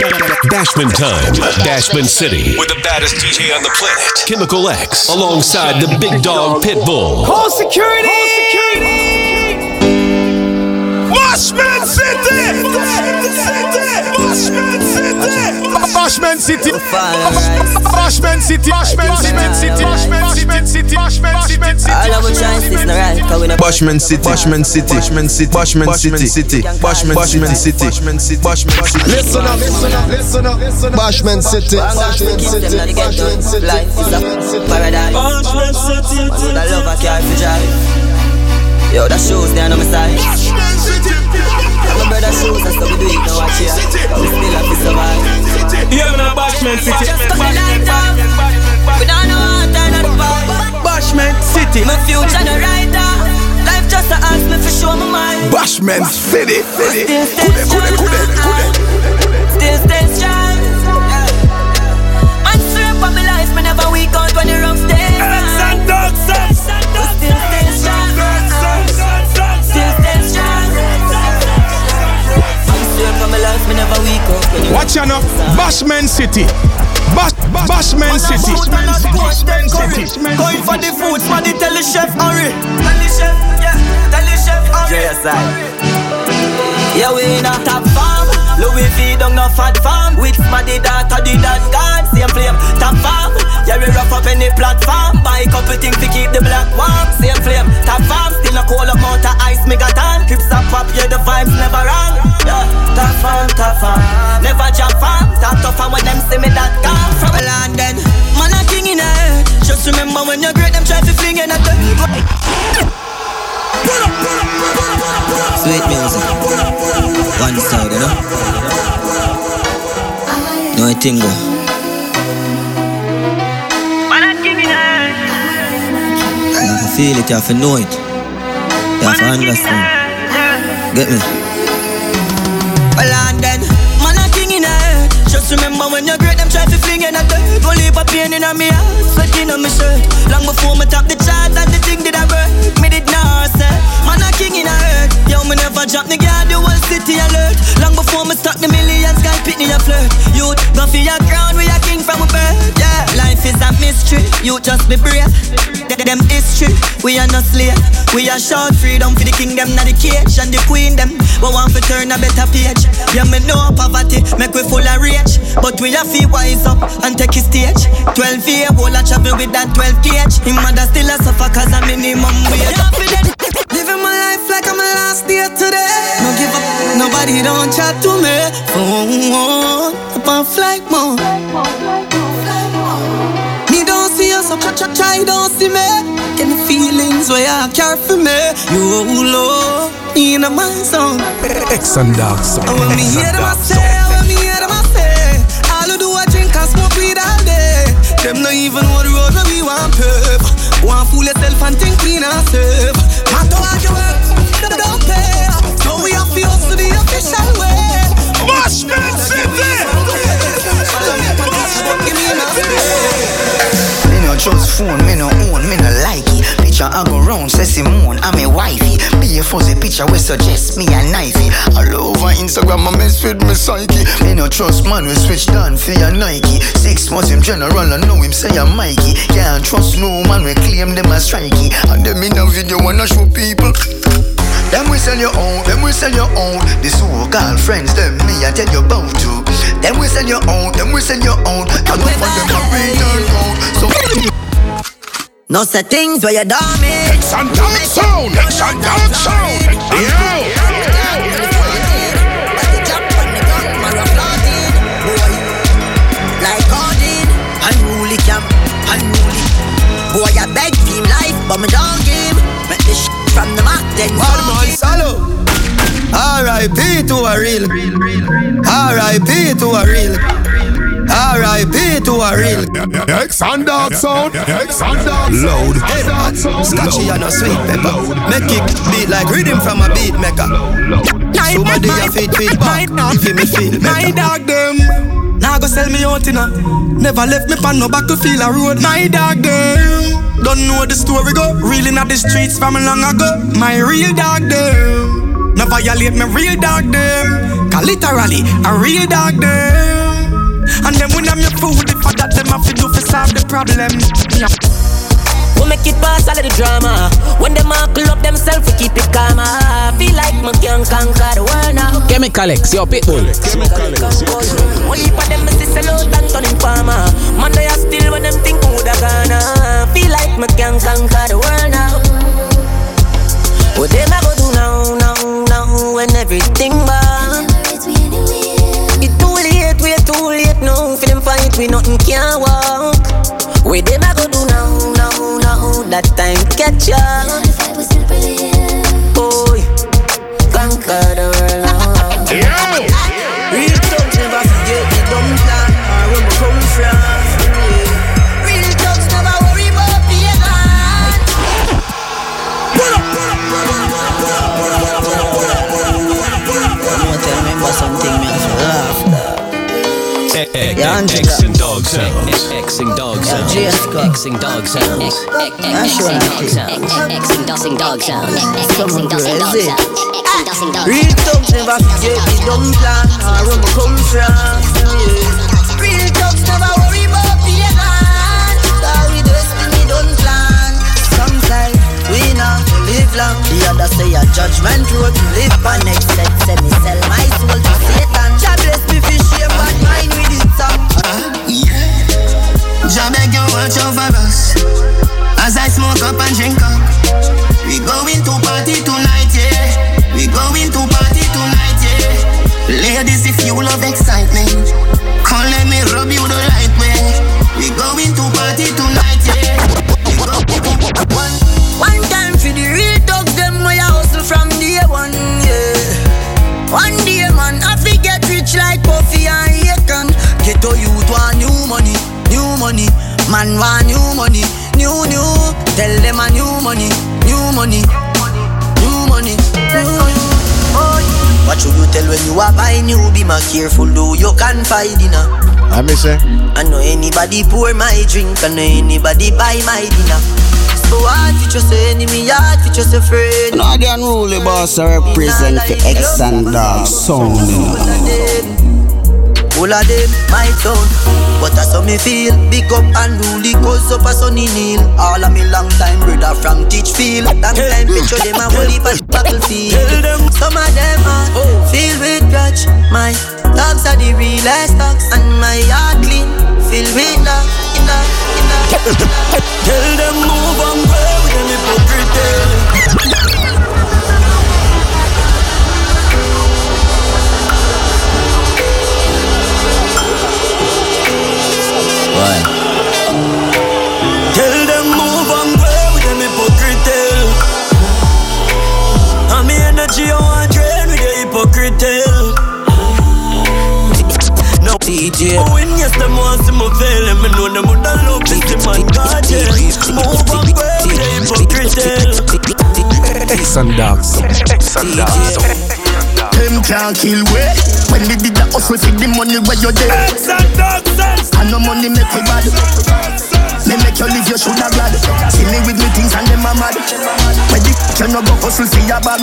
Bashment time. Bashment City. With the baddest DJ on the planet, Chemical X, alongside the big dog Pit Bull. Call security! Bashment City! Bashment City! Bashment City! Bashment City! Bashment City! Bashment City! Bashment City! All our chances is not right. Bashment City! Bashment City! Bashment City! Bashment City! Bashment City! Bashment City! Listen up! Listen up! Listen up! Bashment City! Bashment City! Bashment City! Bashment City! Bashment City! I love a car for drive. Yo, that shows down on my side. My brother shows us how we do it now, I cheer. We still have to survive. Yeah, man, Bashment City. We don't know how to turn the vibe. Bashment City. My future no writer. Life just a ask me for show my mind. Bashment City. Still stay strong. And straight for my life, me never weak out when the wrong stays. And still stay strong. Watch out now, Bashment City. Bashment City. Bashment City. Going for the food, man. Tell the chef, hurry. Tell the chef, hurry. Yeah, we in a top farm. Louis V don't know fat farm. With Smaddy Data, the Dan God. Same flame, top farm. Yeah, we rough up any platform. Buy a couple things to keep the black warm. Same flame, top farm. Still a cold amount of ice, make a tan. Crips up pop, yeah, the vibes never wrong. Tough on, never jump on. Start tough on when them see me that come from London. Man a king in a head. Just remember when you're great, them try to fling in a third. Sweet music. One side, you know? No, I think man a king in a head. You have to feel it, you have to know it. You have to understand. Get me? London, man a king in a head. Just remember when you're great, them try to fling in a dirt. Only for pain in a me heart, sweating on my shirt. Long before me top the charts and the thing did I work. Me did not say, man a king in a head. Yo, me never drop the guard, the whole city alert. Long before me stock the millions, guy pick me a flirt. Youth, go for your crown, we a king from a birth. Yeah, life is a mystery, you just be brave. Them history, we are not slaves. We are short freedom for the kingdom, not the cage. And the queen, them, but want to turn a better page. Yeah, me know poverty make we full of rage, but we have to wise up and take his stage. 12 year old a travel with that 12 cage. Him mother still a suffer cause a minimum wage. Living my life like I'm a last day today. No give up, nobody don't chat to me. Up and fly more. Me don't see us, so try don't see me. Get the feelings where I care for me. You Lord in a man song, X and dark song. And when me hear them I say, when me hear them I say, all who do I drink and smoke weed all day. Them not even what road where we want pep. Want fool yourself and think clean and safe. Matter what you work, they don't pay. So we have to hustle the official way. Bashment City. Give me my space. Me no trust phone, me no own, me no like it. I go round, say Simone, I'm a wifey. Be a fuzzy picture, we suggest me a knifey. All over Instagram, I mess with me psyche. Me no trust man, we switch down for your Nike. 6 months him general, I know him say a Mikey. Can't trust no man, we claim them a strikey. And them in a video wanna show people. Them we sell your own, them we sell your own. These so-called friends, them me I tell you about to. Them we sell your own, them we sell your own. I don't want them to bring their own. So no say things where you don't mean. X and dark sound, X and dark sound. Yeah. Like a jump on the gun, man a flooded. Boy, like Gordon, unruly camp, unruly. Boy, I beg team life, but me don't give. Make the shit from the mat, then one man solo. R.I.P. to a real. R.I.P. to a real. R.I.P. to a real. X and dark sound. X and dark sound. Loud. Head hot. Scotchy and a sweet pepper. Make it beat like rhythm from a beat maker. Somebody a feed back. Give me feel better. My dog them. Now go sell me out in a. Never left me pan no back to feel a road. My dog them. Don't know the story go. Reeling at the streets from long ago. My real dog them. Now violate me real dog them. Cause literally a real dog them. And then when I'm your fool, the fact that them have to do for solve the problem. Yeah. We make it pass all of the drama. When them all club themselves, we keep it calm. I feel like I can conquer the world now. Chemical X, your Pit Bull. Chemical X, your Pit Bull. Only for them is this hello, thank on farmer. Man, they are still when them think who they're gonna. Feel like I can conquer the world now. What them I go do now, when everything bad? It's too late, we're too late now. For them fight, we nothing can walk. What them I go do now, that time catch up. Oh, conquer the world now. Real thugs never forget the dumb plan or where we come from. Real thugs never worry about the land. Real thugs never forget the dumb plan or where we come from. Real thugs never worry about the land. Sorry, we just we don't plan. Sometimes we not live long. The other say a judgment road to live upon. Next set, say me sell my soul to Satan. God bless me for shame, but mine with it song. Jah beg you watch over us as I smoke up and drink up. We going to party tonight, yeah. We going to party tonight, yeah. Ladies, if you love excitement, come let me rub you the right way. We going to party tonight, yeah. We go one time for the real dogs, them we hustle from day one, yeah. One day, man, I fi get rich like Puffy and Akon. Get to you to a new money. New money, man want new money, new. Tell them a new money. Oh, what should you tell when you are buying new? Be more careful though, you can find dinner. I miss it. I know anybody pour my drink, I know anybody buy my dinner. So hard for just an enemy, hard for just a friend. No, they unruly boss are represent for X and Dog sound, you know. All of them my town, but that's how me feel. Big up and rule, cause up a sunny kneel. All of me long time brother from Teachfield. Long time picture them a holy battlefield. Some of them are filled with grudge. My dogs are the realest dogs, and my heart clean, filled with love. Tell them move on, where we them hypocrite. Right. Tell them move and play with them hypocritical. And me energy I want drain with the hypocritical. No DJ. When yes them want see me fail, me know them would a love this the man God. Move and play with the hypocritical. X and dogs. Them can't kill way. When we did the hustle for the money where you're there. And no money make you bad. Me make you live, you shoulda glad. See me with me things and them a mad. When the you no go hustle for your bag.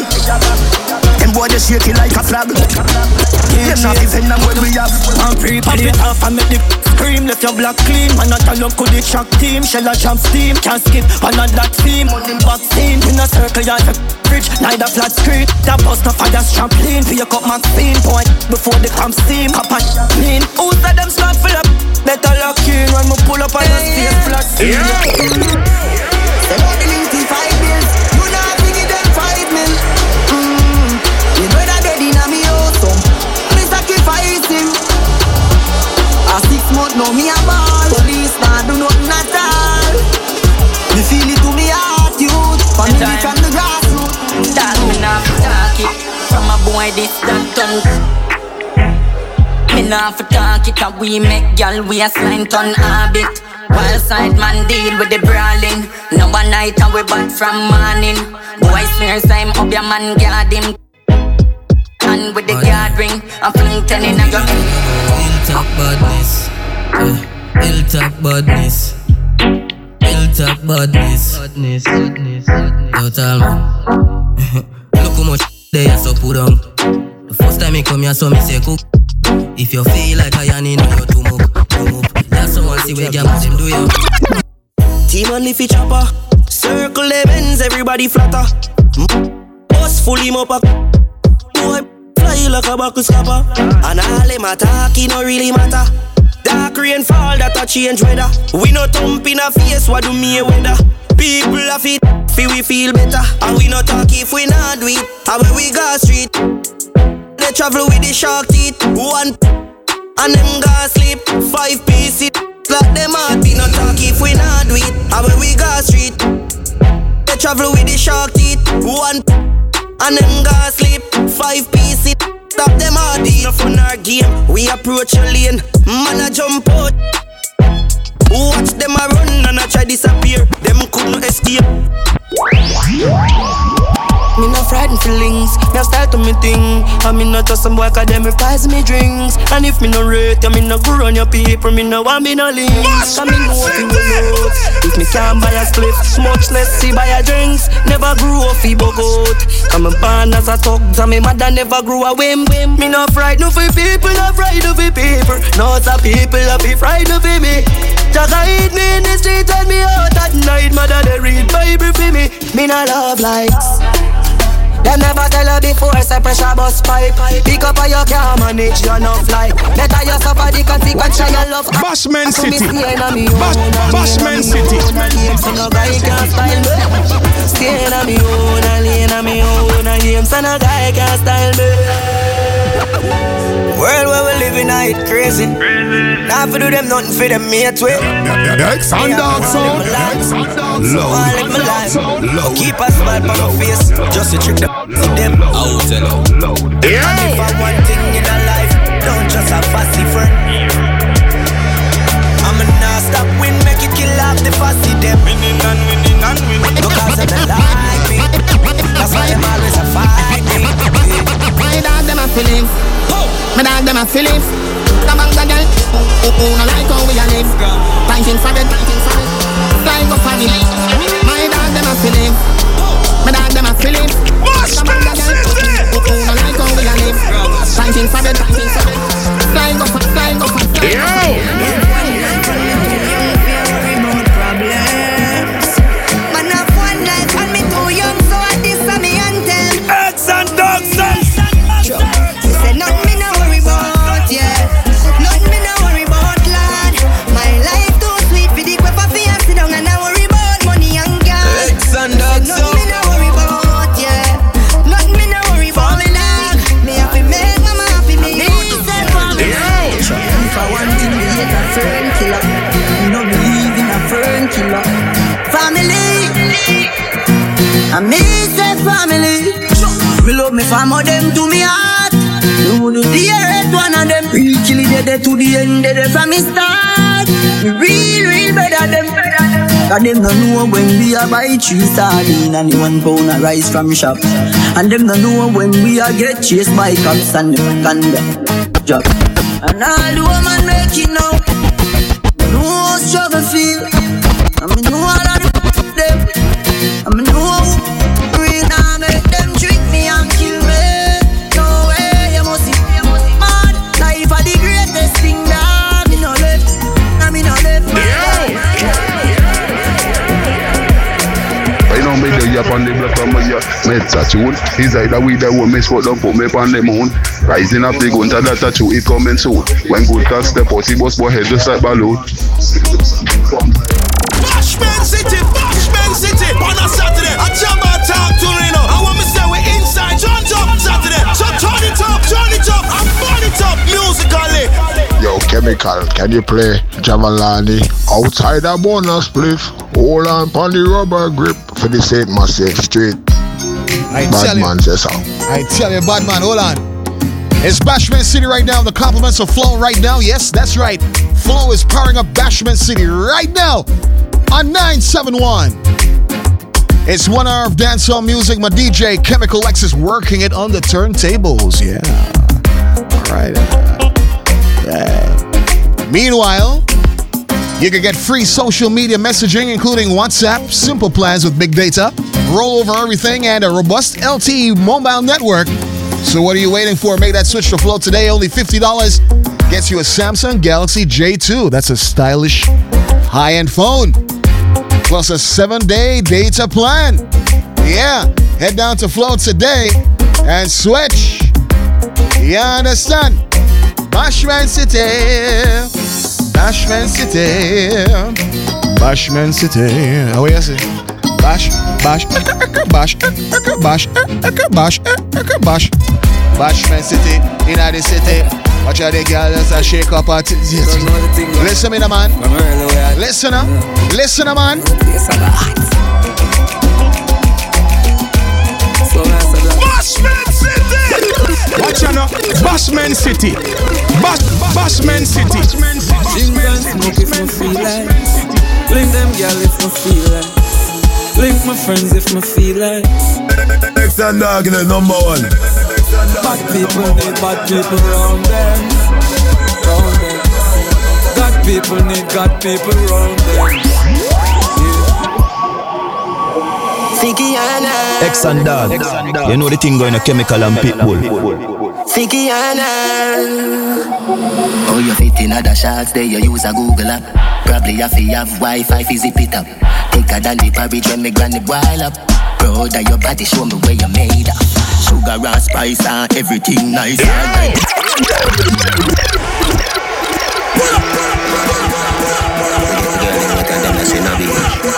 Them boy they shake it like a flag. Them not even know what we have. I'm free, pop it off and make the scream. Left your block clean. Man not alone could the shock team. Shell a jump steam. Can't skip one of that team. Money back team. In a circle you're rich, neither flat street. That bust of fires trampoline. For your cup Maxine. Point before the camp steam. Cup and clean. Who said them snap full up? Better lock in when we pull up on the stairs flat steam. Them all the links in 5 bills. You not biggie them 5 mil. You know that dead in a me also. Me sacrifice him. A 6 month no me a ball. Police not do nothing at all. Me feel it to me heart youth. Family from the grass. That me not for talk it. From a boy this that done. Me not for talk it. And we make y'all we a slime ton habit. While side man deal with the brawling. Now a night and we back from morning. Boy smears time up your man guard him. And with the guard ring and fling ten in a gun. Ill talk badness. Out all man. Look how much they are so put on. The first time I come here, so me say cook. If you feel like I ain't in your tomb. move. That's the one see where girls them do you. Team only fi chopper, circle them ends, everybody flatter. Boss full him up a boy fly like a buckle scupper. And all them attack, it no really matter. Dark rain fall, that a change weather. We no thump in a face, what do me a weather? People a fit, feel we feel better. And we no talk if we not do it. And when we go street, they travel with the shark teeth. One and them go sleep, 5 piece it like them heart. We no talk if we not do it. And when we go street, they travel with the shark teeth. One and them go sleep, 5 piece it. Stop them all deep. Enough on our game, we approach a lane. Man a jump out, watch them a run and a try disappear. Them couldn't escape. Me no frightened feelings, me a style to me thing. And me no trust some boy cause them replies me drinks. And if me no rate you, me no go run your people. Me no want me no links. Cause me know what me love. If me can't buy a split, much less see buy a drinks. Never grew off he bug out. Cause me born as a thug and me mother never grew a whim. Me no frightened for people, no frightened for people. No some people no be frightened for me. Just a hit me in the street and me out at night. Mother they read Bible for me. Me no love likes. Them never tell her before, say pressure bus pipe. Pick up or you can't manage, you no fly. Better you suffer the consequence of your love. Bashment City, Bashment City. Staying on me own, I lean on me own. I am son of guy can't style me. World where we living, I hit crazy. Now for do them nothing for them mates with. X and dog sound, X and dog sound. Low, keep a smile on my face. Just to trick them out and out. Yeah. If I want thing in a life, don't just have fussy friend. I'm a non-stop win, make it kill off the fussy them. Winning and winning and winning. No cause them like me. That's why them always a fight me. My dog them a feelings. My dog them a feelings. The bangs a girl. Who no like how we a live. Fighting for it. Flying up on it. My dog them a feelings. My dog them a feelings. The bangs a girl. Who no like how we a live. Fighting for it. Flying up on it. Flying up on it. Man have one life and me too young, so I diss a me and tell. Eggs and dogs and I miss the family. We love me family, them to me heart. We want to direct one of them. We kill it dead to the end, dead from the start. We real better them. Cause them no know when we are buy 3 sardines and 1 pound of rice from shop. And them no know when we are get chased by cops and them can job. And all the woman make it now. No struggle feel. I mean no all of them. I mean no. On the block from your meds at you. It's either we that will miss what them put me on them own. Rising up the gun to that tattoo, it coming soon. When good cats step out, he bust my head just like balloon. Bashment City, on a Saturday. I jump out top to Lino. I want me to say we're inside, John Top Saturday. So turn it up, I'm burn it up musically. Yo, Chemical, can you play Jamalani? Outside a bonus spliff, hold on pon the rubber grip. For the same massive street, bad man says so. I tell you, bad man, hold on. It's Bashment City right now. The compliments of Flow right now. Yes, that's right. Flow is powering up Bashment City right now on 971. It's 1 hour of dancehall music. My DJ Chemical X is working it on the turntables. Yeah. All right. Yeah. Meanwhile, you can get free social media messaging, including WhatsApp, simple plans with big data, roll over everything, and a robust LTE mobile network. So what are you waiting for? Make that switch to Flow today. Only $50. gets you a Samsung Galaxy J2. That's a stylish, high-end phone. Plus a 7-day data plan. Yeah, head down to Flow today and switch. You understand? Bashment City. Bashment City. Bashment City. Oh, yes. Bash, bash, bash, bash, bash, bash. Bashment City, in the city. Watch out the girls and shake up at it. Listen me, man. Listen up. Listen up, man. Bashment City. Watch out. Bashment City. Bashment City. Bashment City. Leave them girls if I feel like. Leave my friends if I feel like. Next and dog in the number one. Bad people round them, round them. God people need God people round them. Yeah. Rihanna, X and Dog. You know the thing going to Chemical and Pit Bull. Rihanna. Oh, you fit in other shots there, you use a Google app. Probably you have Wi-Fi, fizzy pit up. Take a dandy porridge when me granny boil up. Bro, that your body show me where you made up. Sugar and spice and everything nice. Yeah.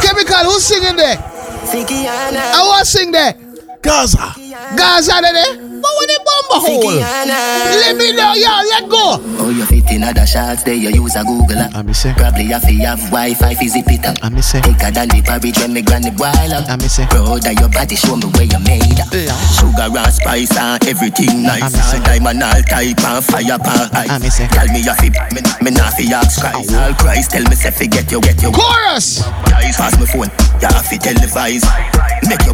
Chemical, who's singing there? I was singing there. Gaza. Gaza, there. But when the bomb hole? Let me know, y'all. Let go. Oh, you fit in other shots there. You use a Google app. Probably you have Wi-Fi, fizzy pit up. Take a dandy porridge when me granny boil up. Bro, that your body show me where you made up. Sugar and spice and everything nice. All diamond, all type and fire pan ice. Tell me your fib, me not fi ask Christ. All Christ tell me say fi get you. Chorus. Guys, pass me phone. You have fi televise. Make you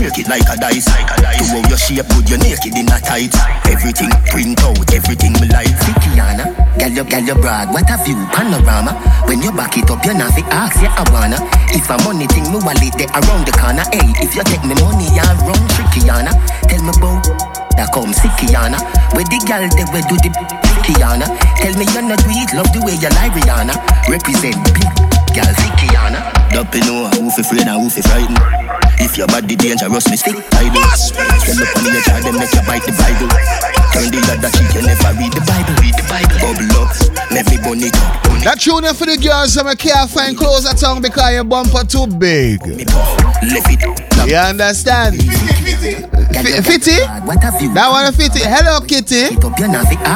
shake it like a dice. To how your shape good, you naked in a tight. Everything print out, everything me like. Rihanna, girl you brag, what a view, panorama. When you back it up, you not fi ask, yeah, I wanna. If a money thing, me wallet there around the corner. Hey, if you take me money, I'll run Rihanna. Tell me about, now come see Rihanna. Where the girl they will do the Rihanna. Tell me you not do it, love the way you like Rihanna. Represent big girl, see Rihanna. Don't you know who fi afraid and who fi frightened. If your body dangerous, me stick idle. Get up on your child and make you bite the Bible. Turn the other cheek, you never read the Bible. Bubble up, let me burn it up. That tune for the girls that I can't find clothes at home because your bumper too big. You understand? Fitty? That one a Fitty. Hello, Kitty.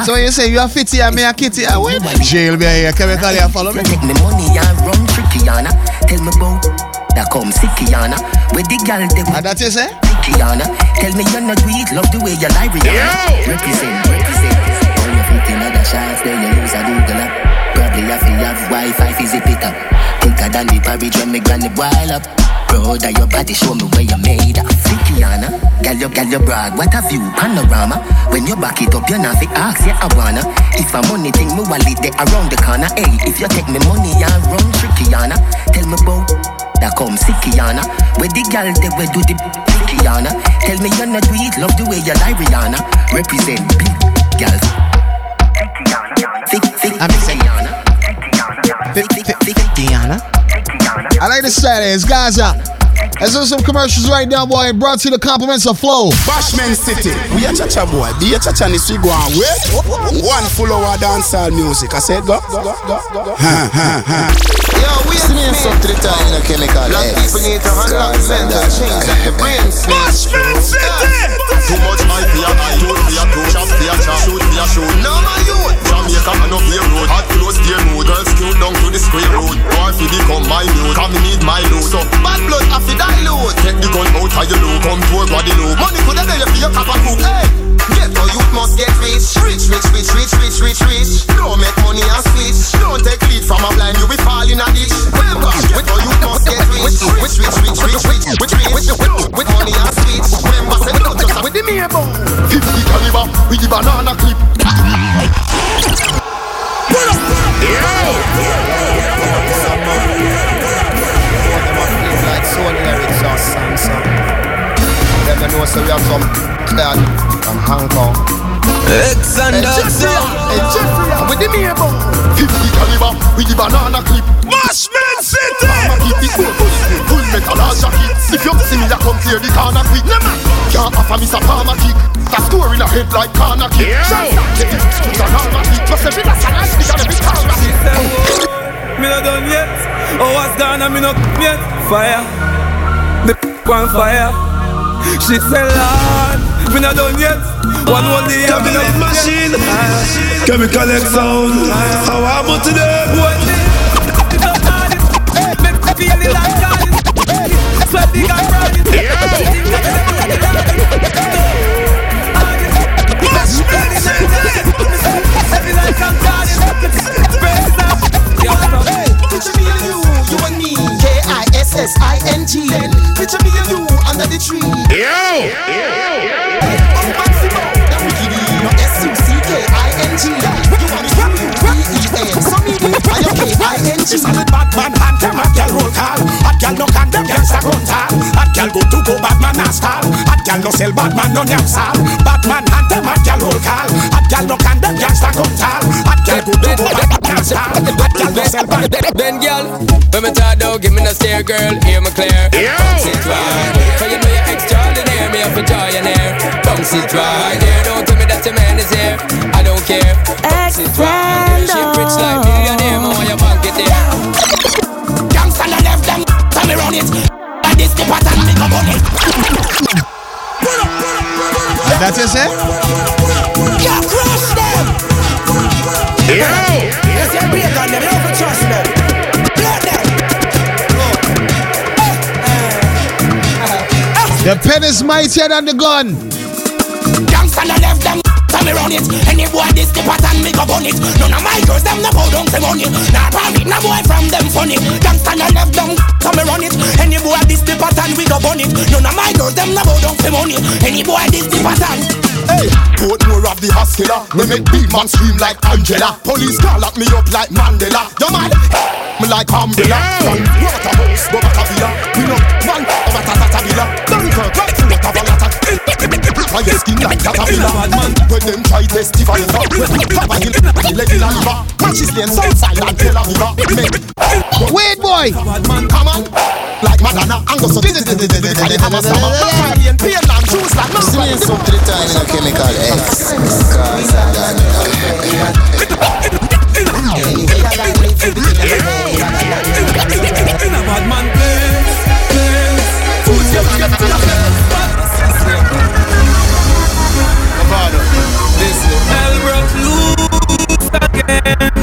So you say you are Fitty and me a Kitty. I went jail me here. Chemical, you follow me? Take me money and run tricky, Yana. Tell me about. That come see Rihanna, where the girl they want. That is it? Rihanna, tell me you're not weak, love the way you lie, Rihanna. Represent. All your feet in other shots, then you use a Google app. Probably if you have Wi-Fi, fizzy pick up. Take a dandy porridge when me granny boil up. Bro, that your body show me where you made up. Rihanna, girl you brag, what a view, panorama. When you back it up, you not fi ask, yeah, I wanna. If a money thing, me wallet there around the corner. Hey, if you take me money, I'll run Rihanna. Tell me about. That come see Rihanna, where the girl they will do the Rihanna. Tell me you're not weak, love the way you like Rihanna. Represent big girl. I like the status, Gaza. Let's do some commercials right now, boy. Brought to the compliments of Flow. Bashment City. We are chacha boy. The chacha is we go and wait. One full hour dancehall music. I said go. Yo, we are something in a Chemical X. People need to unlock mental change. The brain. Bashment City. Too much hype, we are shoot. No, my youth. Jamaica and up here road. Hot close dear mood. Girls cute down to the square road. Boy, if you become my load, come need my load. So bad blood after that. Take the gun out of your low, come to a body low. Money could have left your cap and cook, hey. Yeah, but you must get rich. Don't make money and switch. Don't take lead from a blind, you be falling a ditch. Remember, with all you must get rich. With money and switch. Remember, say no, just with the neighbor. 50 caliber, with the banana clip. Put up, Soul lyrics are Samsung. Never know so we have some clan from Hong Kong. X and X. With the name of 50 caliber with the banana clip. Bashment City. Full metal jacket. If you see me, I come clear the corner quick. Can't offer me some farmer kick. That story in a head like corner kick. Me not done yet. Oh, what's done? I'm not yet. Fire. The one fire. She said, "Lord, me not done yet." One more day, I'm in a machine. Chemical X sound. How I'm on today. K-I-S-S-I-N-G. Picture me and you under the tree. S-U-C-K-I-N-G. You want to come, you some even I-O-K-I-N-G. She's a bad man, and them a girl roll call. Hot girl no can, them girls a run tall. Hot girl go to go, bad man a stall. Hot girl no sell, bad man no name sal. Bad man and them a girl roll call. Hot girl no can, them girls a run tall. Hot girl go to go, bad man a stall. Hot girl no sell, bad man. Then girl, when me talk though, give me no stare, girl. Hear me clear. Bounce it right, for you know you're extraordinary. Me up for joy in here. Bounce it right here. Don't tell me that your man is here. I don't care. Bounce it right. She rich like millionaire. More your pocket there. Gangsta and left them, tell me run it. And this the pattern, me go on it. That's it, sir? You crush them! Yo! Yes, you break on them, you don't trust them. Blood them! The pen is mightier than the gun. Gangsta and left them. Me run it. Any boy this the pattern me go on it. None of my girls them no bow down to money. Nah pal it, nah boy from them funny. Gangsta no left them, so me run it. Any boy this the pattern we go on it. None of my girls them no bow down to money. Any boy this the pattern. Hey, put more of the hustler. Me make big man scream like Angela. Police call at me up like Mandela. You mad? Me like Umbrella. Water house, go back a villa. We know man, over Tatatavilla. Dunker, right through what a valata. By your skin like Tatatavilla. When them try testify, cover him, let him live. Watch his name, Southside and Tel Aviva. Wait, boy. Come on, like Madonna. I'm going to visit the Chemical X. In a bad man place, food you get to the place.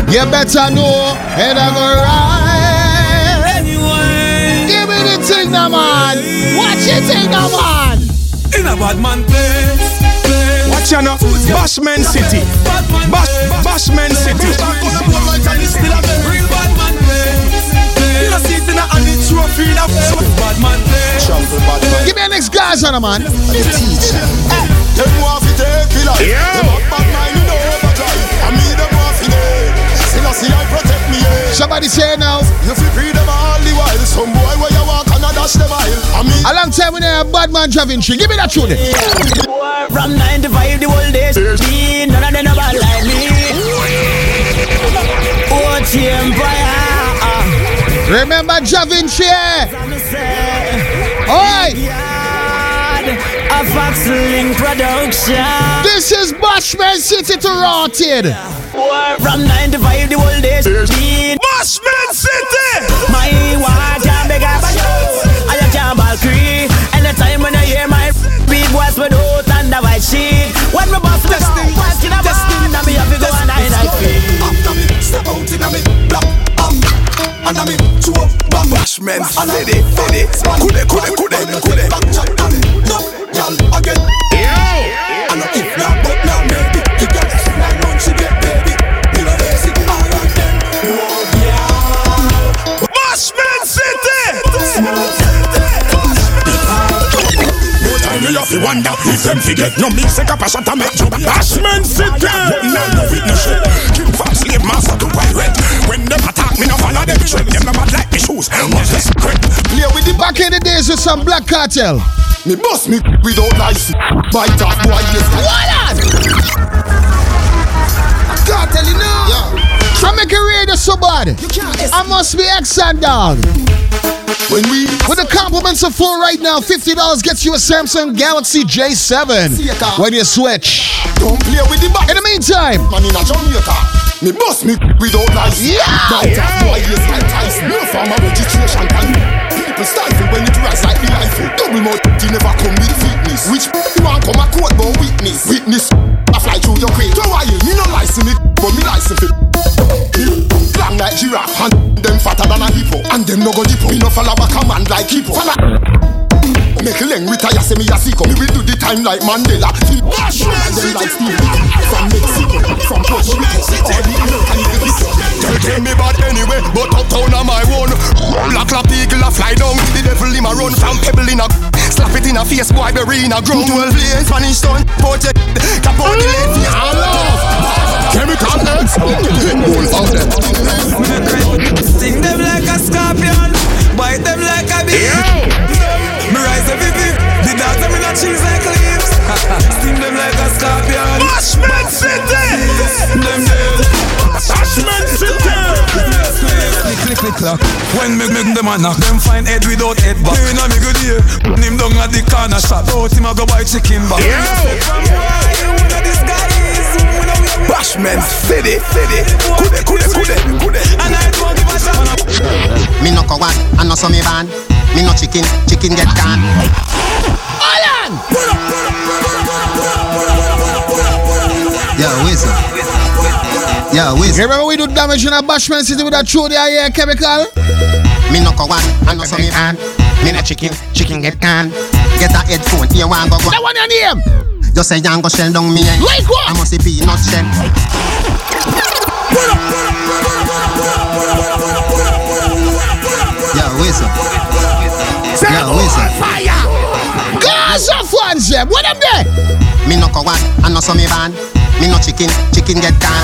You better know it ever right. Anyway, give me the thing now, man. Watch the thing now, man. In a bad man place. Watch out now, Bashment City. Bashment City. Real bad man play. You know, see it in a hand, it's your feet up. Bad man play. Give me an next guys on a man. Teacher. Them want to take me like. Them up back mine in the overdrive. I mean them want to take. See now, see I protect me. Somebody say now. You feel free them all the while. Some boy where you walk and I dash them all. I mean. A long time when they're a bad man driving tree. Give me that tune. From 9 to 5 the whole day, none of them are bad like me. OT Empire. Remember Javin Chair. Oi! A Fox Link Production. This is Bashment City Toronted. From 9 to 5 the whole day, Bashment City! My water big up I jump all three. Anytime when I hear my big voice with old. Shit. When my boss was walking about, now me have to go and I feel. After me, step out in a me, black arm, and me two of them. Bashment City, coulda, no, y'all again. I know if not, but now maybe you got it. I want to get baby, you know they see all of them. Oh yeah, Bashment City. You have to wonder if them forget no mix up a shot and make you Bashment City. No witness shit. Keep Fox leave master to pirate. When them attack me, no follow them trick. Them no bad like the shoes. What's the secret? Play with the back in the days with some black cartel. Me boss me without license. Bite off boy. What on? I'm not telling you now. Yeah. I make a radio so bad. I must be X and down. With the compliments of Flow right now, $50 gets you a Samsung Galaxy J7 when you switch. Don't play with the back. In the meantime, man in a Jamaica. Me boss me without lies. Yeah! That's why you sanitize. No farmer registration can you. People stifle when it rise like the rifle. Double mouth, they never come with fitness. Which you want come a court but witness. Witness, I fly through your crate. So why you? Me no license me, but me license it. Long like giraffe, and them fatter than a hippo. And them no go dippo. Me no follow back a man like hippo. Make a leng retire, say me a sicko. Me will do the time like Mandela. And them like Steve. From Mexico, from Puerto Rico, all the American niggas. They tell me bad anyway, but uptown on my own. Black lap eagle a fly down, the devil him a run from pebble in a slap it in a face, boy bury in a ground. 12 play Spanish town, project, cap on the late face. Chemical X, all of them. Sting them like a scorpion, bite them like a bee. Me rise every bit, the dogs them in a cheese like leaves. Sting them like a scorpion. Bashment City! Bashment City! When me make them a knock, them find head without head back. Here in a me good year, put him down at the corner shop. Out him a go buy chicken back. Yo! Bashment City! Kude, kude, kude, kude. And I don't give a shot. Me no go one, and no so me ban. Me no chicken, chicken get gone. All on! Put up, put up, put up. Yeah, Wizard. Yeah, Wizard. You remember we do damage in a Bashment City with a true there, chemical? Me no go one, and no so me ban. Me no chicken, chicken get gone. Get a headphone, you want go one. That one your name? Just say yango shell down me. Like what? I must be peanut shell. Yeah, Wizard. Yeah, Wizard. Fire! Guys of ones, yeah, what am they? Me no go one, and no so me ban. Me no chicken, chicken get gone.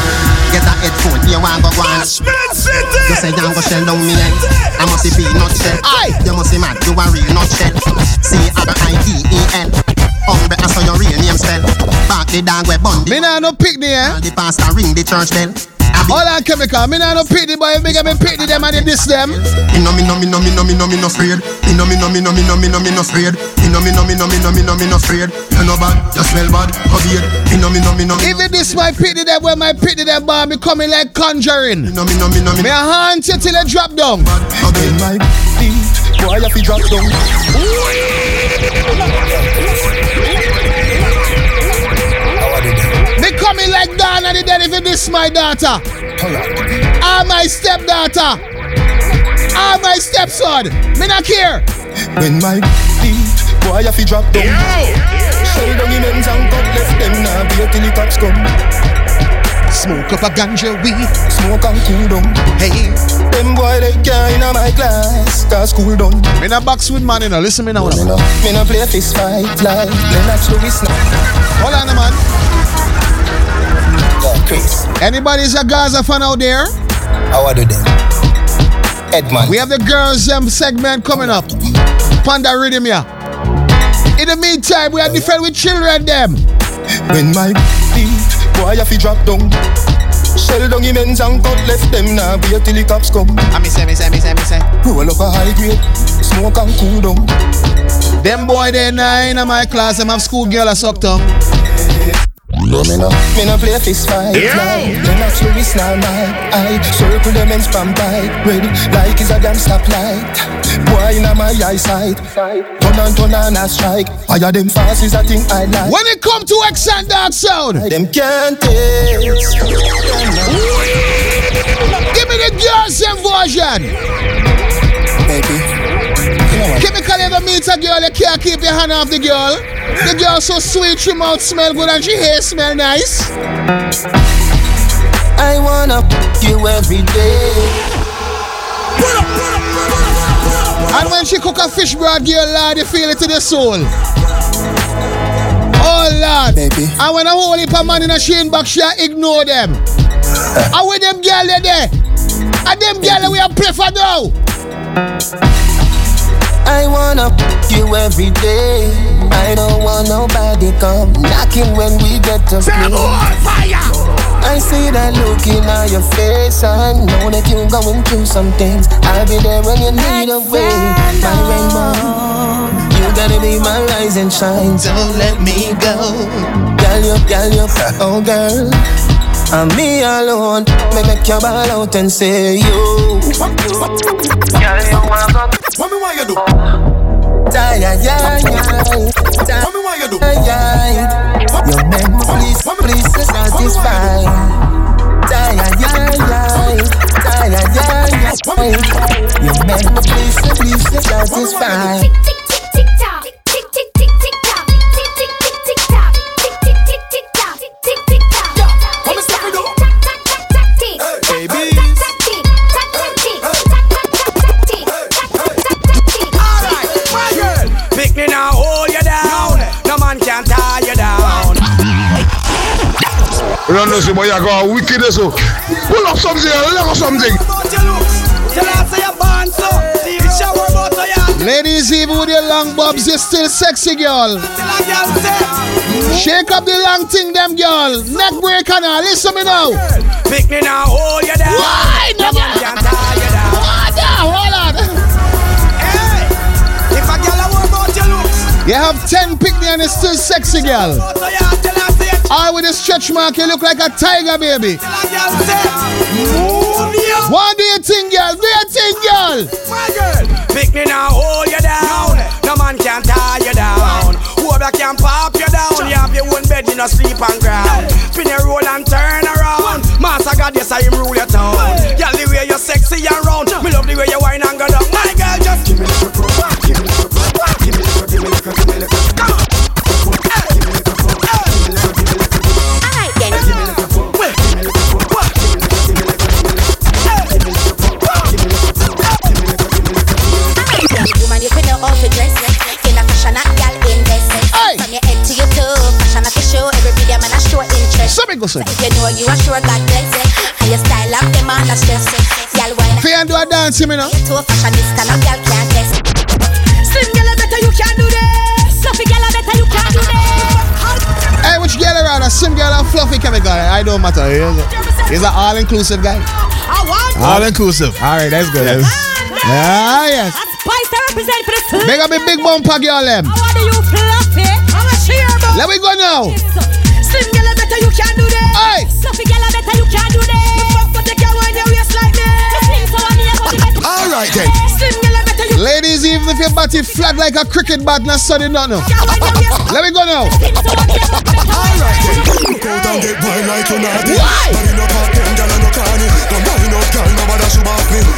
Get a headphone, you want go one. Bashment City! You say yango shell down me head. I must be not shell. Aye. You must be mad, you are real not shell. C-R-I-D-E-N. Umbre, I saw your real name spell. Back the dog we bun. Me nah no pick the eh? And the pastor ring the church bell. All that chemical, me nah no pick the boy. Me get me pick the them and they diss them. Me no afraid. Me no afraid. Me no afraid. You know bad, you smell bad, covered. Me no. Even this my pity them when my pity them bar me coming like conjuring. Me no. Me a haunt you till you drop down. Covered my feet, boy if you drop down. Me coming like down and the dead even this my daughter. Ah my stepdaughter. Ah my stepson. Me not care. When my feet, boy if you drop down. Shell down the men's and cutlass, them now be till the cops come. Smoke up a ganja weed, smoke and cool down. Hey, them boy they can't in my class, cause cool down. Me na box with man, you know, listen me now. Me na play fist fight like, me na slow this now. Hold on man. Anybody's a Gaza fan out there? How are they? Edman. We have the girls segment coming up. Panda rhythm here. In the meantime, we are different with children them. When my feet, boy, if you drop down, shell down the men's and cut left them now, be till the cops come. I say. Roll up a high grade, smoke and cool down. Them boy, they nine in my class, them have school girl a suck tongue. Me no play fist fight, yeah. Me no slow is now my eye. Circle the men's spam bite, ready like it's a damn stoplight. Boy in my eyesight, turn on a strike. I got them fast is a thing I like. When it come to X and Dark Sound, them can't taste. Give me the girls and version. Baby. Chemical ever meet a girl, you can't keep your hand off the girl. The girl so sweet, she mouth smell good and she hair smell nice. I wanna f*** you every day. And when she cook a fish broth, girl, Lord, you feel it to the soul. Oh Lord, baby. And when a whole heap of man in a sheen box, you ignore them. And with them girl they there, and them girl we are play for now. I wanna you every day. I don't want nobody come knocking when we get to play. I see that look in your face. I know that you going through some things. I'll be there when you need a way. My rainbow, you gotta be my rise and shine. Don't let me go. Girl, you, oh girl. I'm me alone, me make your ball out and say yo. Girl, you wanna go? What me want you do? What me want you do? Your men, please satisfy. Your men, please satisfy. Tick tock, tick tick tick tick tock, tick tick tick tick tock, tick tick tick tick tock, tick tick tock. You don't know this boy, you got wicked so. Pull up something, look up something. Ladies, even with your long bobs, you're still sexy, girl. Shake up the long thing, them girl. Neck breaker now, listen me now. Pick me now, hold you down. Why, you have 10 picnic and it's still sexy, girl. I with a stretch mark, you look like a tiger, baby. What do you think, girl? Do you think, girl? Pick me now, hold you down. No man can tie you down. Whoever can pop you down. You have your own bed, you no sleep on ground. Spin a roll and turn around. Master God, yes, I am rule your town. Girl, the way you're sexy and round. Me love the way you whine and go down. My girl, just give me the trouble. Give me the trouble. Give me the trouble. Give me the trouble. Give me the trouble. Come on. So if you know you are sure God bless it, and your style of them on the stress it. Y'all wine and do a dance, you know. To a fashionista, no y'all can't test it. Slim y'all better you can do this. Fluffy y'all better you can do this. Hey, which girl around? A slim girl or fluffy chemical? I don't matter. He's an all-inclusive guy. All-inclusive. All right, that's good. Yes. Ah, yes. That's Spice I represent for the slim. Make up a big bump pack, y'all. I want you fluffy. I'm a cheer, bro. Let me go now. Slim yellow better you can do this. Aye. Fluffy yellow better you can do this. But they can wind your waist like this. All right then. Slim yellow better you. Ladies, even if your body flat like a cricket bat, not sunny, not no. Let me go now. All right then. Go down get wine like you not. Why?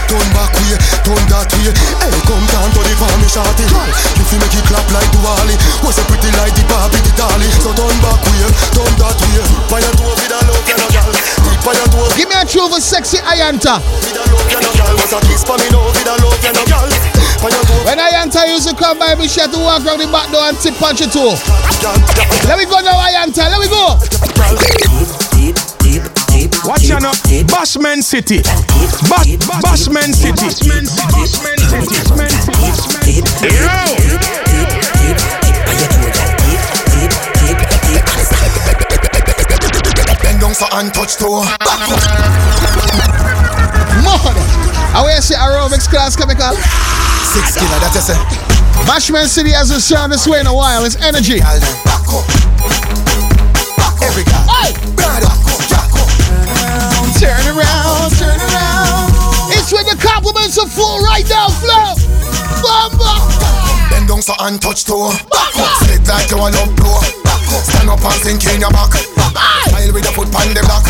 Turn back way, turn that way. Hey, come down to the farm, me shawty. If you make it clap like Duali, was a pretty like the Barbie, the Dolly. So turn back way, turn that way. By your door with a love, you know, girl. By your door. Give me a true for sexy Ayanta. With a love, you know, girl. Was a kiss for me, no, with a love, you know, girl. By your door. When Ayanta used to come by me, she had to walk around the back door and tip punch it too. Let me go now, Ayanta. Let me go. Watch out now, Bashment City. Bashment City. Bend down for untouched toe. Mother, I will say aerobics class chemical. 6 kilo, that's it. Bashment City hasn't sound this way in a while. It's energy. Every guy. Turn around, turn around. It's with the compliments of Flow right now, Flow. Bamba. Bend down so untouched toe. Sit like you a love blow. Stand up and sink in your back. Smile with your foot on the block.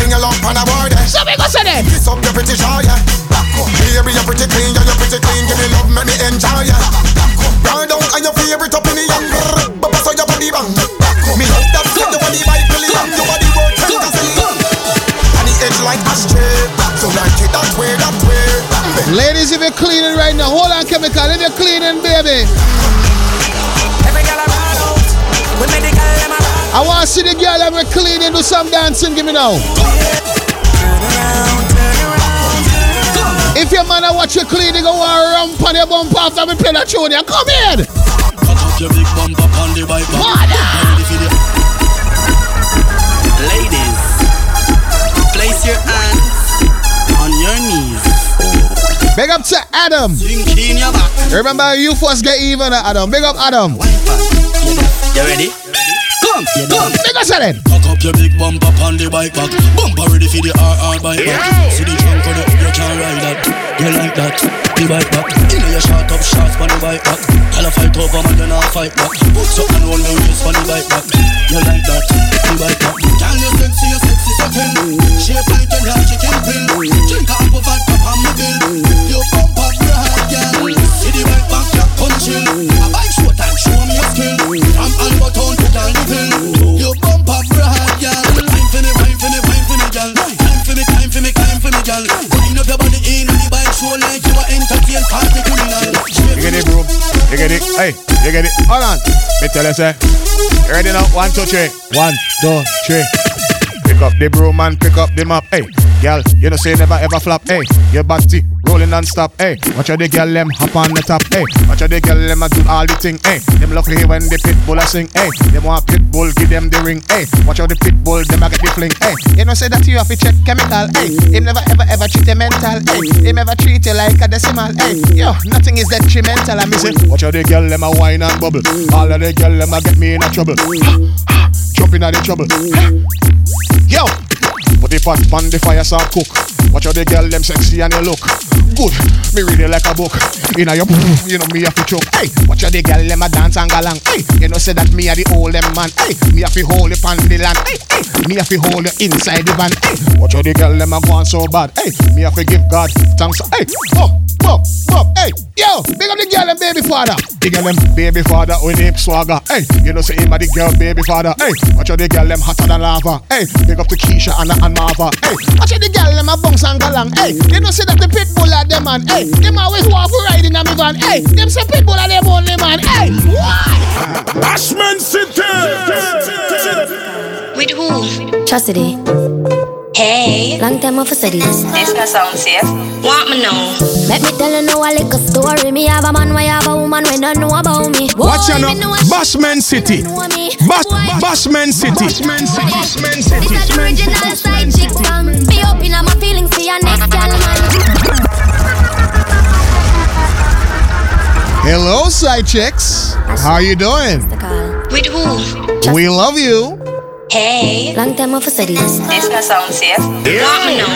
Fling your lump on the board. So we go say them. Kiss up your pretty jaw, yeah. Baby, you're pretty clean. Give me love, make me enjoy, yeah. Round down and your favorite up in the young. Bubba so your body bang. Me love that fling your body by pulling up your body. Ladies, if you're cleaning right now, hold on, chemical. If you're cleaning, baby. I want to see the girl that we're cleaning do some dancing. Give me now. If your man watch you cleaning, go on rump on the your bump off and we play that tune. Yeah, come in. Ladies, place your hands on your knees. Big up to Adam. Remember, you first get even, Adam. Big up, Adam. You ready? Come, come. Big up, Sharon. Cock up your big bumper on the bike back. Bumper ready for the RR bike back. See the trunk of the up, you can't ride that. You like that? The bike back. You know your shot up shots on the bike back. I'll fight over, man, then I'll fight back. Boots up and roll the wheels on the bike back. You like that? The bike back. Can you sexy, second? Shape like a large chicken pin. Drink a apple fat pop on the bill. You pop up your high girl. See the bike back, you're punching. A bike show time, show me your skill. I'm Alberton to Danny. You bump up for a hard girl. Time for me, wine for me, wine for me, girl. Time for me, time for me, time for me, girl. Wind up your body in on the bike, show like you are entertained party criminal. You get it, bro. You get it. Hey, you get it. Hold on. Me tell you, sir. You ready now? 1, 2, 3. 1, 2, 3. Pick up the broom and pick up the map. Hey, girl, you know say never ever flop. Hey, your body rolling non-stop. Hey, watch how the girl them hop on the top. Hey, watch how the girl them a do all the thing. Hey, them lucky when the pit bull a sing. Hey, them want pit bull give them the ring. Hey, watch how the pit bull them a get the fling. Hey, you know say that you have to check chemical. Hey, him never ever ever treat you mental. Hey, him ever treat you like a decimal. Hey, yo, nothing is detrimental. I miss it. Watch how the girl them a whine and bubble. All of the girl them a get me in a trouble. Jumping out the trouble. Yo, put the pot on the fire, start cook. Watch how the girl them sexy and you look good. Me read it like a book. You know, you know me have to choke. Hey, watch how the girl them a dance and galang. Hey, you know say that me a the old them man. Hey, me have to hold it on the land. Hey, hey, me have to hold it inside the van. Hey, watch how the girl them a gone so bad. Hey, me have to give God thanks. Hey, bop, bop, hey, yo, big up the girl and baby father. The girl and baby father with hip swagger. Hey, you know say him a the girl baby father. Hey, watch how the girl them hotter than lava. Hey, big up to Keisha and Marva. Hey, watch how the girl them a bunks and galang. Hey, you know say that the pit bull are them man. Hey, them always walk riding on me van. Hey, them say pit bull are them only man. Hey, why? Bashment City. With who? Chastity. Hey, long time off a city. This no sound safe. Want me know? Let me tell you now a little story. Me have a man, why have a woman, we don't know about me. Whoa, watch out, Bashment City. Bashment City. Bashment City. This is the original side chick bang. Be open up my feelings for your next girl, man. Hello, side chicks. How you doing? With who? We love you. Hey, long time off a city. This no sound safe. Yeah. Let me know.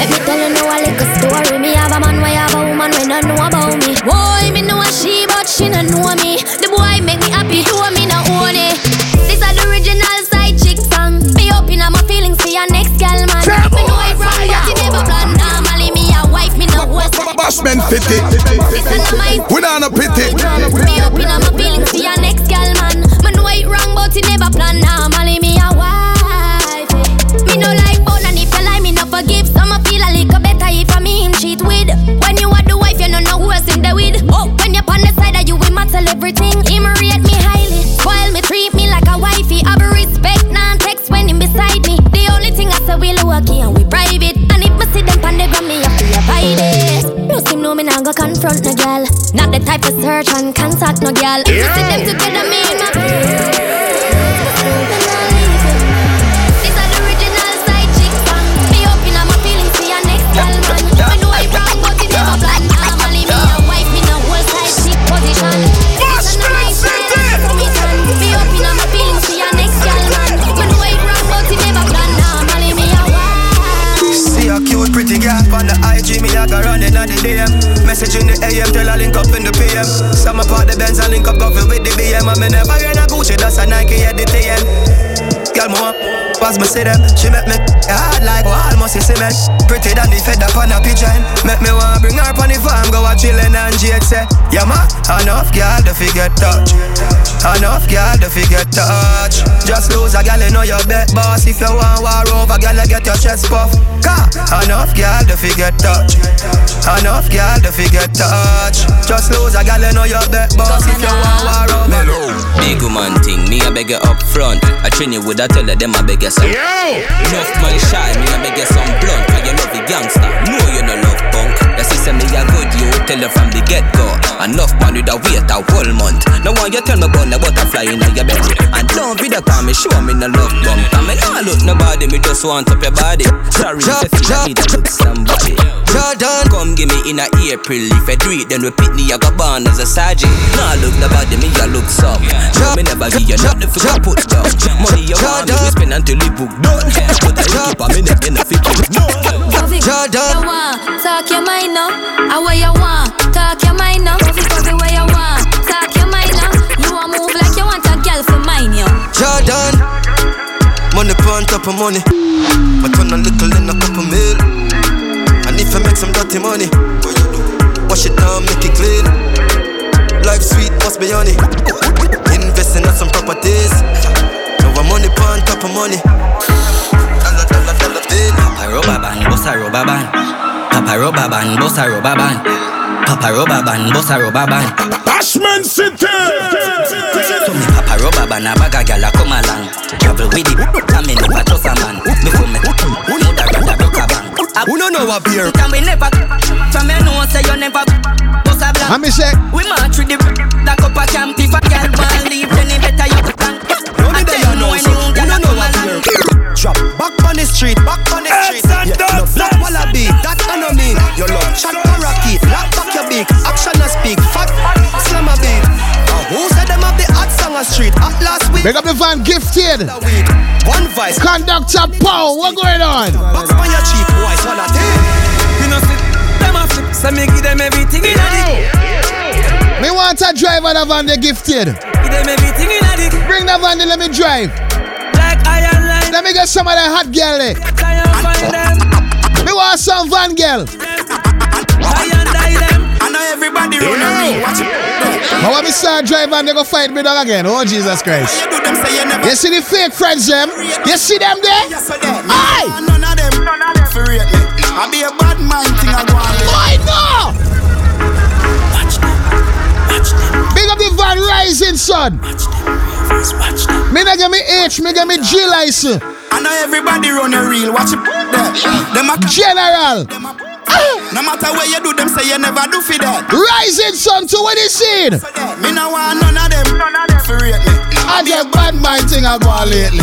Let me tell you now a little story. Me have a man, why have a woman, we don't know about me. Boy, me know a she, but she don't know me. The boy make me happy, who me not own it. This is the original side chick song. Be open up my feelings for your next girl, man. Me know it wrong, but you never plan. Normally me a wife, me no worse. Bashment City. This is not my. We don't have pity. Be open up my feelings for your next girl, man. Me know it wrong, but you never plan. Normally me a wife. Me no like bone and if you lie, me no forgive. So I feel a little better if I me him cheat with. When you are the wife, you don't know who else in the with. Oh, when you're on the side that you will matter everything. Him rate me highly, while me treat me like a wifey. I be respect, non text when him beside me. The only thing I say we lucky and we private. And if me see them pan the ground, me have to abide it. No seem no me nah go confront no girl. Not the type to search and contact no girl. If you see them together, me in my. On the IG, me I got running on the DM. Message in the AM till I link up in the PM. Some apart the Benz, I link up coffee with the BM. I'm in a bag and a Gucci, that's a Nike at the TM. Girl, me up, pass me see them. She make me hard like almost a cement. Pretty than the fed up on a pigeon. Make me wanna bring her up on the farm, go a chillin' and GX. Yeah, man, enough girl, the figure touch. Enough girl, the figure touch. Just lose a girl, you know your bet boss. If you want war over, girl, you get your chest puff. Enough girl, the figure touch. Enough girl, the figure touch. Just lose a girl, you know your bet boss. If you want war over. Big woman thing, me a beggar up front. I train you with a tell them I beggar some. Enough man shy, me a beggar some blunt. Cause you love the gangster, no you no love punk. The system me a good you. tell her from the get-go. Enough man with a wait a whole month. Now when you tell me about the butterfly in your bed, and don't be the call me, show me no love bump. I mean, no look nobody, me just want up your body. Sorry if you feel like me to look somebody. Jordan, come give me in a April. If you do it, then we pick me, I go born as a sergeant. No look nobody, me I look some. So me never give you nothing for you put down. Money you want me, we spend until we book done. Put a look up, I mean, I'm in a fit. Jordan, you want, talk your mind now. I what you want, talk your mind now. Because the way you want, talk your mind now. You want move like you want a girl for mine, yo. Jordan, money pon top of money. My turn a little in a couple mil. And if I make some dirty money, wash it down, make it clean. Life sweet, must be honey. Investing in some properties. Now I'm money pon top of money. Papa rubber band, boss a rubber band. Papa rubber band, boss a rubber band. Papa rubber band, boss a rubber band. Bashment City. So me papa rubber band, a bag a gyal a come along. Travel with it, I mean if I trust a man. Before me, who know that rather broke a bank. Who don't know a beer? Can we never? From me know say you never. Boss a black. Ami check. We march with the that cup a camp. If a gyal want leave, then it better you thank. I tell you no, you don't know a beer. Drop back on the street, back on the street. You love black wallaby, that enemy. You love chat paraki, black back your beak. Action and speak, fact, slam a beat. Who said them up the hot song on street? At last week, make up the van, gifted. One vice, conductor pow, what going on? Box on your cheek, boy, so that you know, sit them off, so me give them everything in a dick. Me want to drive on the van, they gifted. Give them everything in a dick. Bring the van, let me drive. Like I am. Let me get some of that hot girl there. Me want some van girl. I know everybody run me. But when me start driving, they go fight me down again. Oh, Jesus Christ. You see the fake friends, them? You see them there? Aye! None of them. I be a bad man thing I go on there. Boy, no! Watch them. Watch them. Big up the van rising, son. Watch them. Me na get me H, me get me G license. I know everybody run a reel, watch it them a general. No matter where you do, them say you never do for that. Rising sun to what is seen. Me no want none of them. For real, I get bad mind thing I go on lately.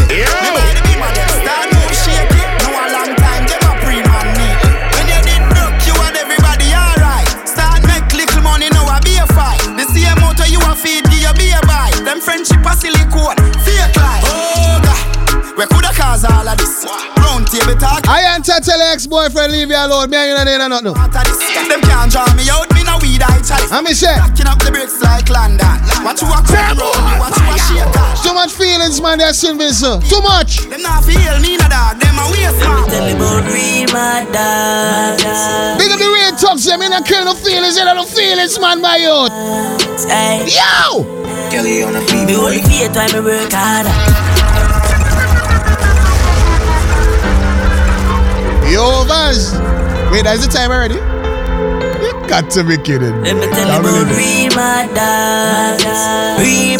Friendship a silicone, fake life. Oh God, we coulda caused all of this. Round table talk. I ain't tell your ex-boyfriend leave you alone. Me ain't gonna do nothing. Them can't draw me out. Me no weed I chalice. I'm stacking up the bricks like London. Watch you a crime roll me. Watch you a shaker. Too much feelings, man. That's invincible. Too much. Them not feel me, dog. Them a waste man. Tell me about real madness. Big up the real talks. Them in a kill no feelings. They don't feel it, man, my youth. Yo. Kelly on a me only fear time I work harder. Yo, Vaz. Wait, is the time already? You got to be kidding. Let me tell you about Remada. You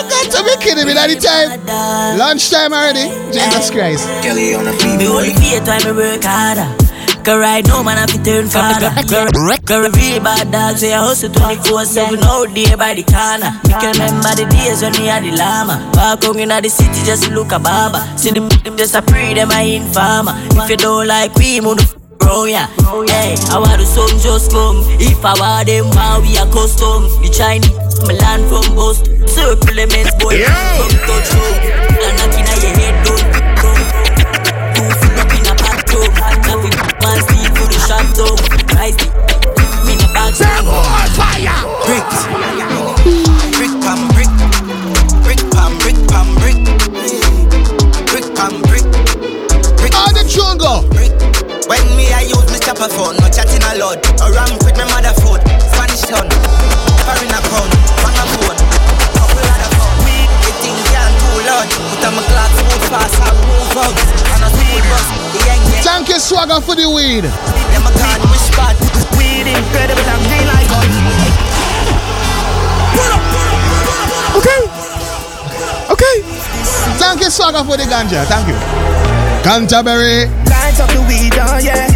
got to be kidding me that the time. Lunchtime already? Jesus Christ. Kelly on a me only fear time I work harder. Cause right now man I fi turn father. Cause real bad dogs say I hustle 24/7 out there by the corner. Me can remember the days when we had the llama. Walk out inna the city just look a baba. See them just a pray them a informer. If you don't like we move bro yeah. Hey, I want the song just come. If I want them wow we a custom. The Chinese my land from Boston. Supplements boy come touch home. And knock inna your head don't come. Two feet up inna back room. Man steal to the shop dog. Rise the me in the bag. Send on fire. Brick. Brick pam brick. Brick pam brick pam brick. Brick pam brick. Brick on the jungle. Brick. When me I use my chopper phone. No chatting a lot. I ram with my mother food. Spanish town. Foreign account. Bang a phone. Couple other phone. The thing can't too loud. Put on my clock. Move fast and move out. And I see bus. Thank you, Swagger, for the weed. Okay. Okay. Thank you, Swagger, for the ganja. Thank you. Canterbury. Lights up the weed, oh yeah.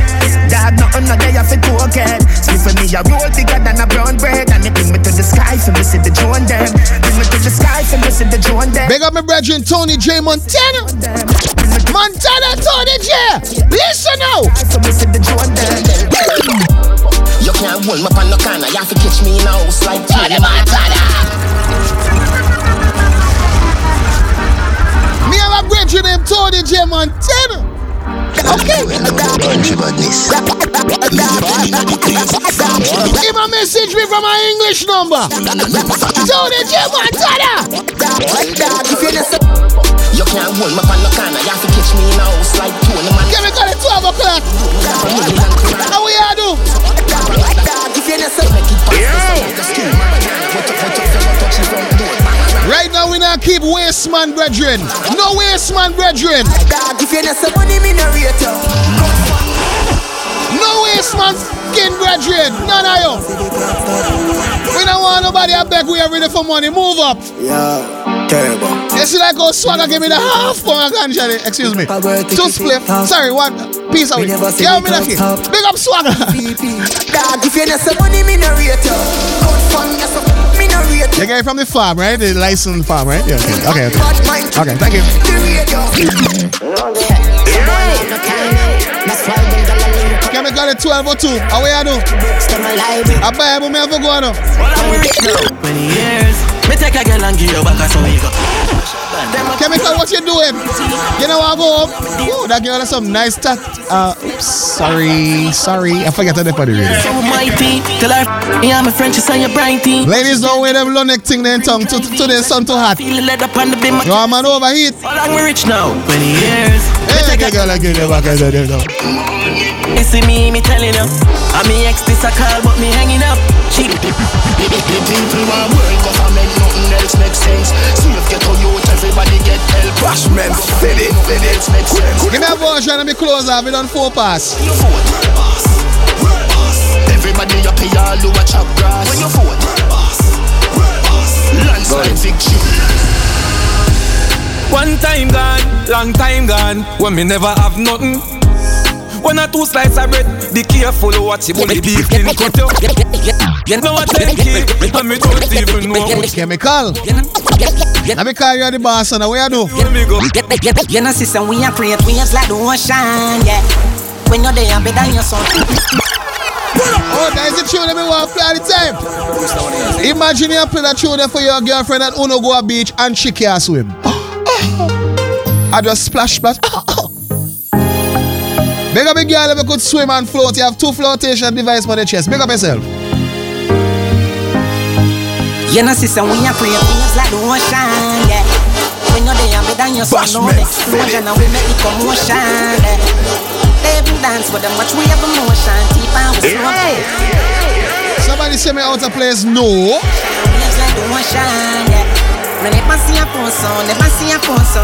Dad, nothing, not there, you have to go again. Sniffing me I roll bigger than a brown bread, and it bring me to the sky for me see the drone them. Bring me to the sky for me see the drone them. Big up my brethren, Tony J Montana. Montana Tony J. Listen now. You can't hold me up on the corner. You have to catch me in a house like Tony Montana. Me and my brethren named Tony J Montana. Okay. Give a message me from my English number. Tony J Montana. You can't hold me on the corner. You have to catch me in a house like Tony Montana. Can we call it 12 o'clock? How we are do? Right now we not keep wasteman brethren. No wasteman brethren. No wasteman skin brethren. None of you. We don't want nobody I beg we are ready for money. Move up. Yeah, terrible. You see that go swagger give me the half pound ganja. Excuse me. Two split. Sorry, one piece of it. Yeah, me lucky. Big up swagger. Dog, if you not some money, me no rater. You get it from the farm, right? The licensed farm, right? Yeah, okay. Okay, thank you. Can we call it 1202? How we do? I buy a woman for going on. Many years. Me take a girl and give you back a son. Chemical, what you doing? You know I go up. Oh, that girl has some nice tat. Sorry. I forgot how they put it really. Ladies don't wear them long thing their tongue to their sun too hot. No man overheat. I'm rich now. 20 years. Hey, take a girl like you never can do them now. You see me telling you. I me ex this a call, but me hanging up. Cheap. You think we want world, cause I make nothing else make sense. See if get to youth, everybody get help. Bashment City, nothing else make sense. Give me a version and me close up. We done 4 pass. When you vote, pass. Everybody up here, all who watch up grass. When you vote, pass. Landslide victory. One time gone, long time gone. When me never have nothing. One or two slices of bread, be careful what you bully beef can cut you. You know what I keep, and me don't even know which chemical. Let me call you the boss and the way I do. You know sister, we are create waves like the ocean, yeah. When you're there, I'm better than your son. Oh, that is the tune that we want to play all the time. Imagine you play that tune for your girlfriend at Uno Goa Beach and she can't swim. I just splash. Big up a girl if you could swim and float. You have 2 flotation devices on the chest. Big up yourself. You know, sister, we are free waves like the ocean, yeah. When you're there, I'm down your son, no explosion, and we make the commotion, yeah. They even dance with them, much we have emotion, deep and we slow. Somebody say me out of place, no. Waves like the ocean, yeah. Never see a person,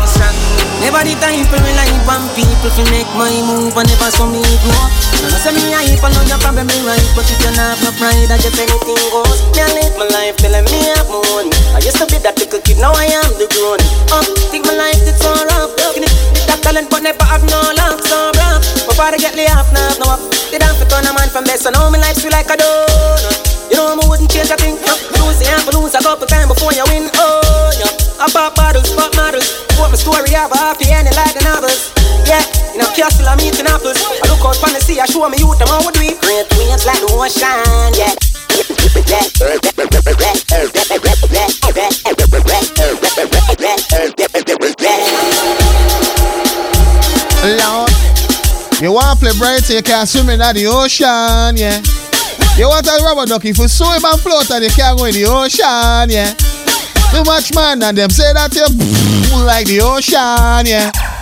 strong. Never the time for relying on people to make my move, and never saw me ignore. Now say me I follow your problem, right? But if you not have no pride, I just anything goes. Me I live my life till I me have moon. I used to be that little kid, now I am the grown. Up, think my life it's all up. With that talent, but never have no luck, so rough. My father get laid off, now up. They don't fit on a man from there, so now my life's feel like a donut. You know I wouldn't change a thing. Lose a couple times before you win. Oh, yeah. I pop bottles, What my story have a happy ending like the novels. Yeah, in a castle I'm eating apples. I look out from the sea, I show me youth, them how we do it. Great waves like the ocean, yeah. Lord, you want to play bright so you can swim in the ocean, yeah. You want a rubber duck, if you swim and float and you can't go in the ocean, yeah. Too much man and them say that you like the ocean, yeah.